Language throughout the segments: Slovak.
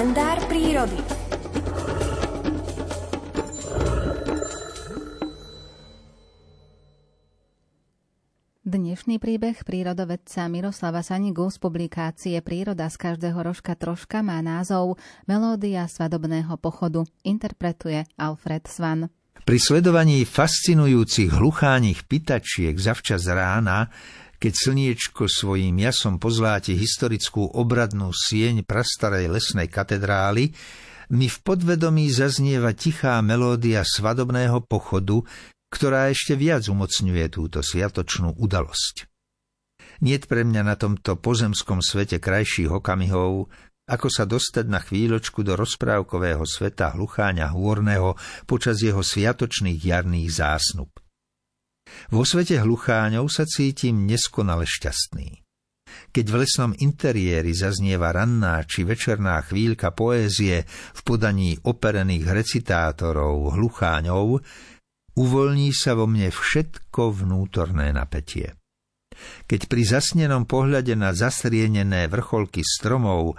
kalendár prírody. Dnešný príbeh prírodovedca Miroslava Sanigu z publikácie Príroda z každého rožka troška má názov Melódia svadobného pochodu. Interpretuje Alfred Swan. Pri sledovaní fascinujúcich hlucháních pitačiek zavčas rána, keď slniečko svojím jasom pozláti historickú obradnú sieň prastarej lesnej katedrály, mi v podvedomí zaznieva tichá melódia svadobného pochodu, ktorá ešte viac umocňuje túto sviatočnú udalosť. Niet pre mňa na tomto pozemskom svete krajších okamihov, ako sa dostať na chvíľočku do rozprávkového sveta hlucháňa hôrneho počas jeho sviatočných jarných zásnub. Vo svete hlucháňov sa cítim neskonale šťastný. Keď v lesnom interiéri zaznieva ranná či večerná chvíľka poézie v podaní operených recitátorov hlucháňov, uvoľní sa vo mne všetko vnútorné napätie. Keď pri zasnenom pohľade na zastrienené vrcholky stromov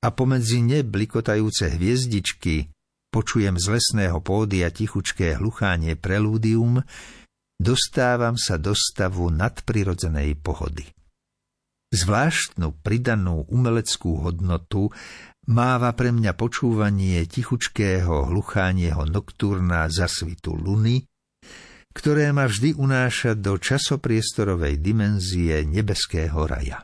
a pomedzi ne blikotajúce hviezdičky počujem z lesného pódia tichučké hluchánie prelúdium, dostávam sa do stavu nadprirodzenej pohody. Zvláštnu pridanú umeleckú hodnotu máva pre mňa počúvanie tichučkého hluchánieho nokturna zasvitu luny, ktoré ma vždy unáša do časopriestorovej dimenzie nebeského raja.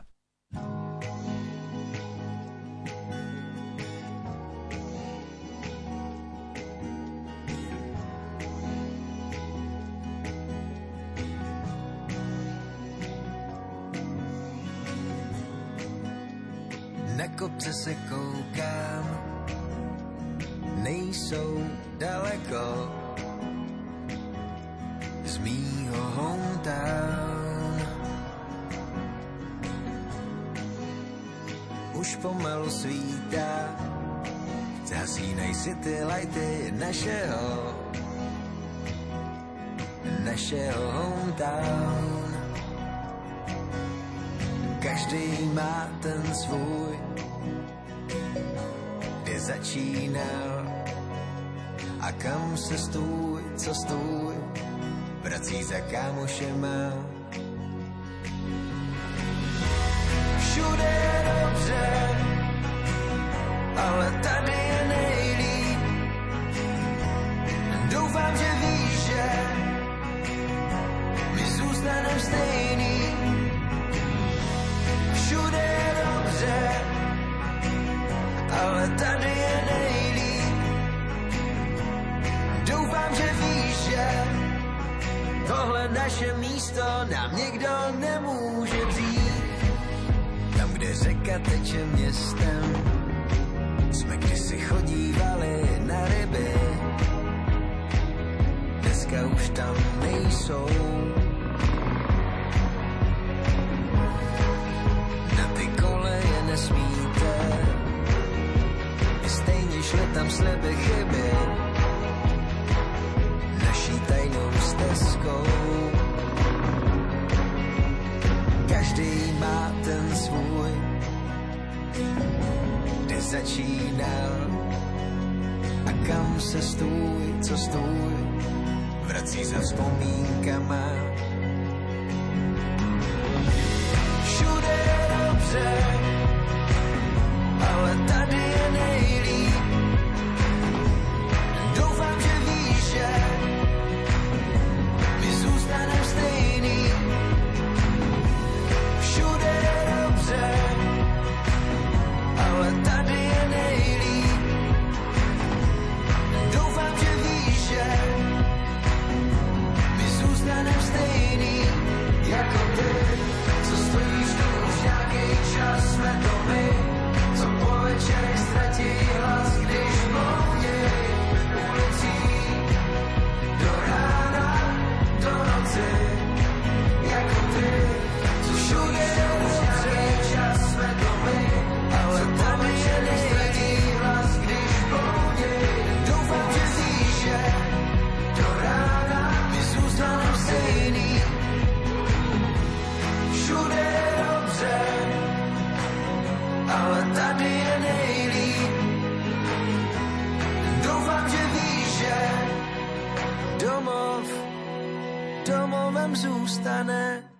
Na kopce se koukám, nejsou daleko z mýho hometown. Už pomalu svítá, zhasínej si ty lighty našeho hometown. Každý má ten svůj, kde začínal a kam se stůj, co stůj, vrací za kámošema. Všude je dobře, ale tady je nejlíp. Doufám, že víš, že my zůstanem stejný. Všude je dobře, ale tady je nejlíp. Doufám, že víš, že tohle naše místo nám nikdo nemůže vzít. Tam, kde řeka teče městem, jsme kdysi chodívali na ryby. Dneska už tam nejsou. Šli tam sliby chyby naší tajnou stezkou. Každý má ten svůj, kde začínal a kam se stůj, co stůj, vrací za vzpomínkama. Všude je dobře, ale tady je nejlíp. Doufám, že víš, že my zůstaneme stejný. Všude je dobře, ale tady je nejlíp. Doufám, že víš, že my zůstaneme stejný. Jako ty, co stojíš tu už nějaký čas, jsme to my, co po večerech ztratí hlas, když mluví. Do rána, do noci, jako ty, co všude je dobře, čas sme to my, ale tady je nejlepší hlas, když poudí. Doufám, že víš, že do rána my zůstaneme stejný. Všude je dobře, ale tady je nejlíp. doufám, že víš, že domov domovem zůstane.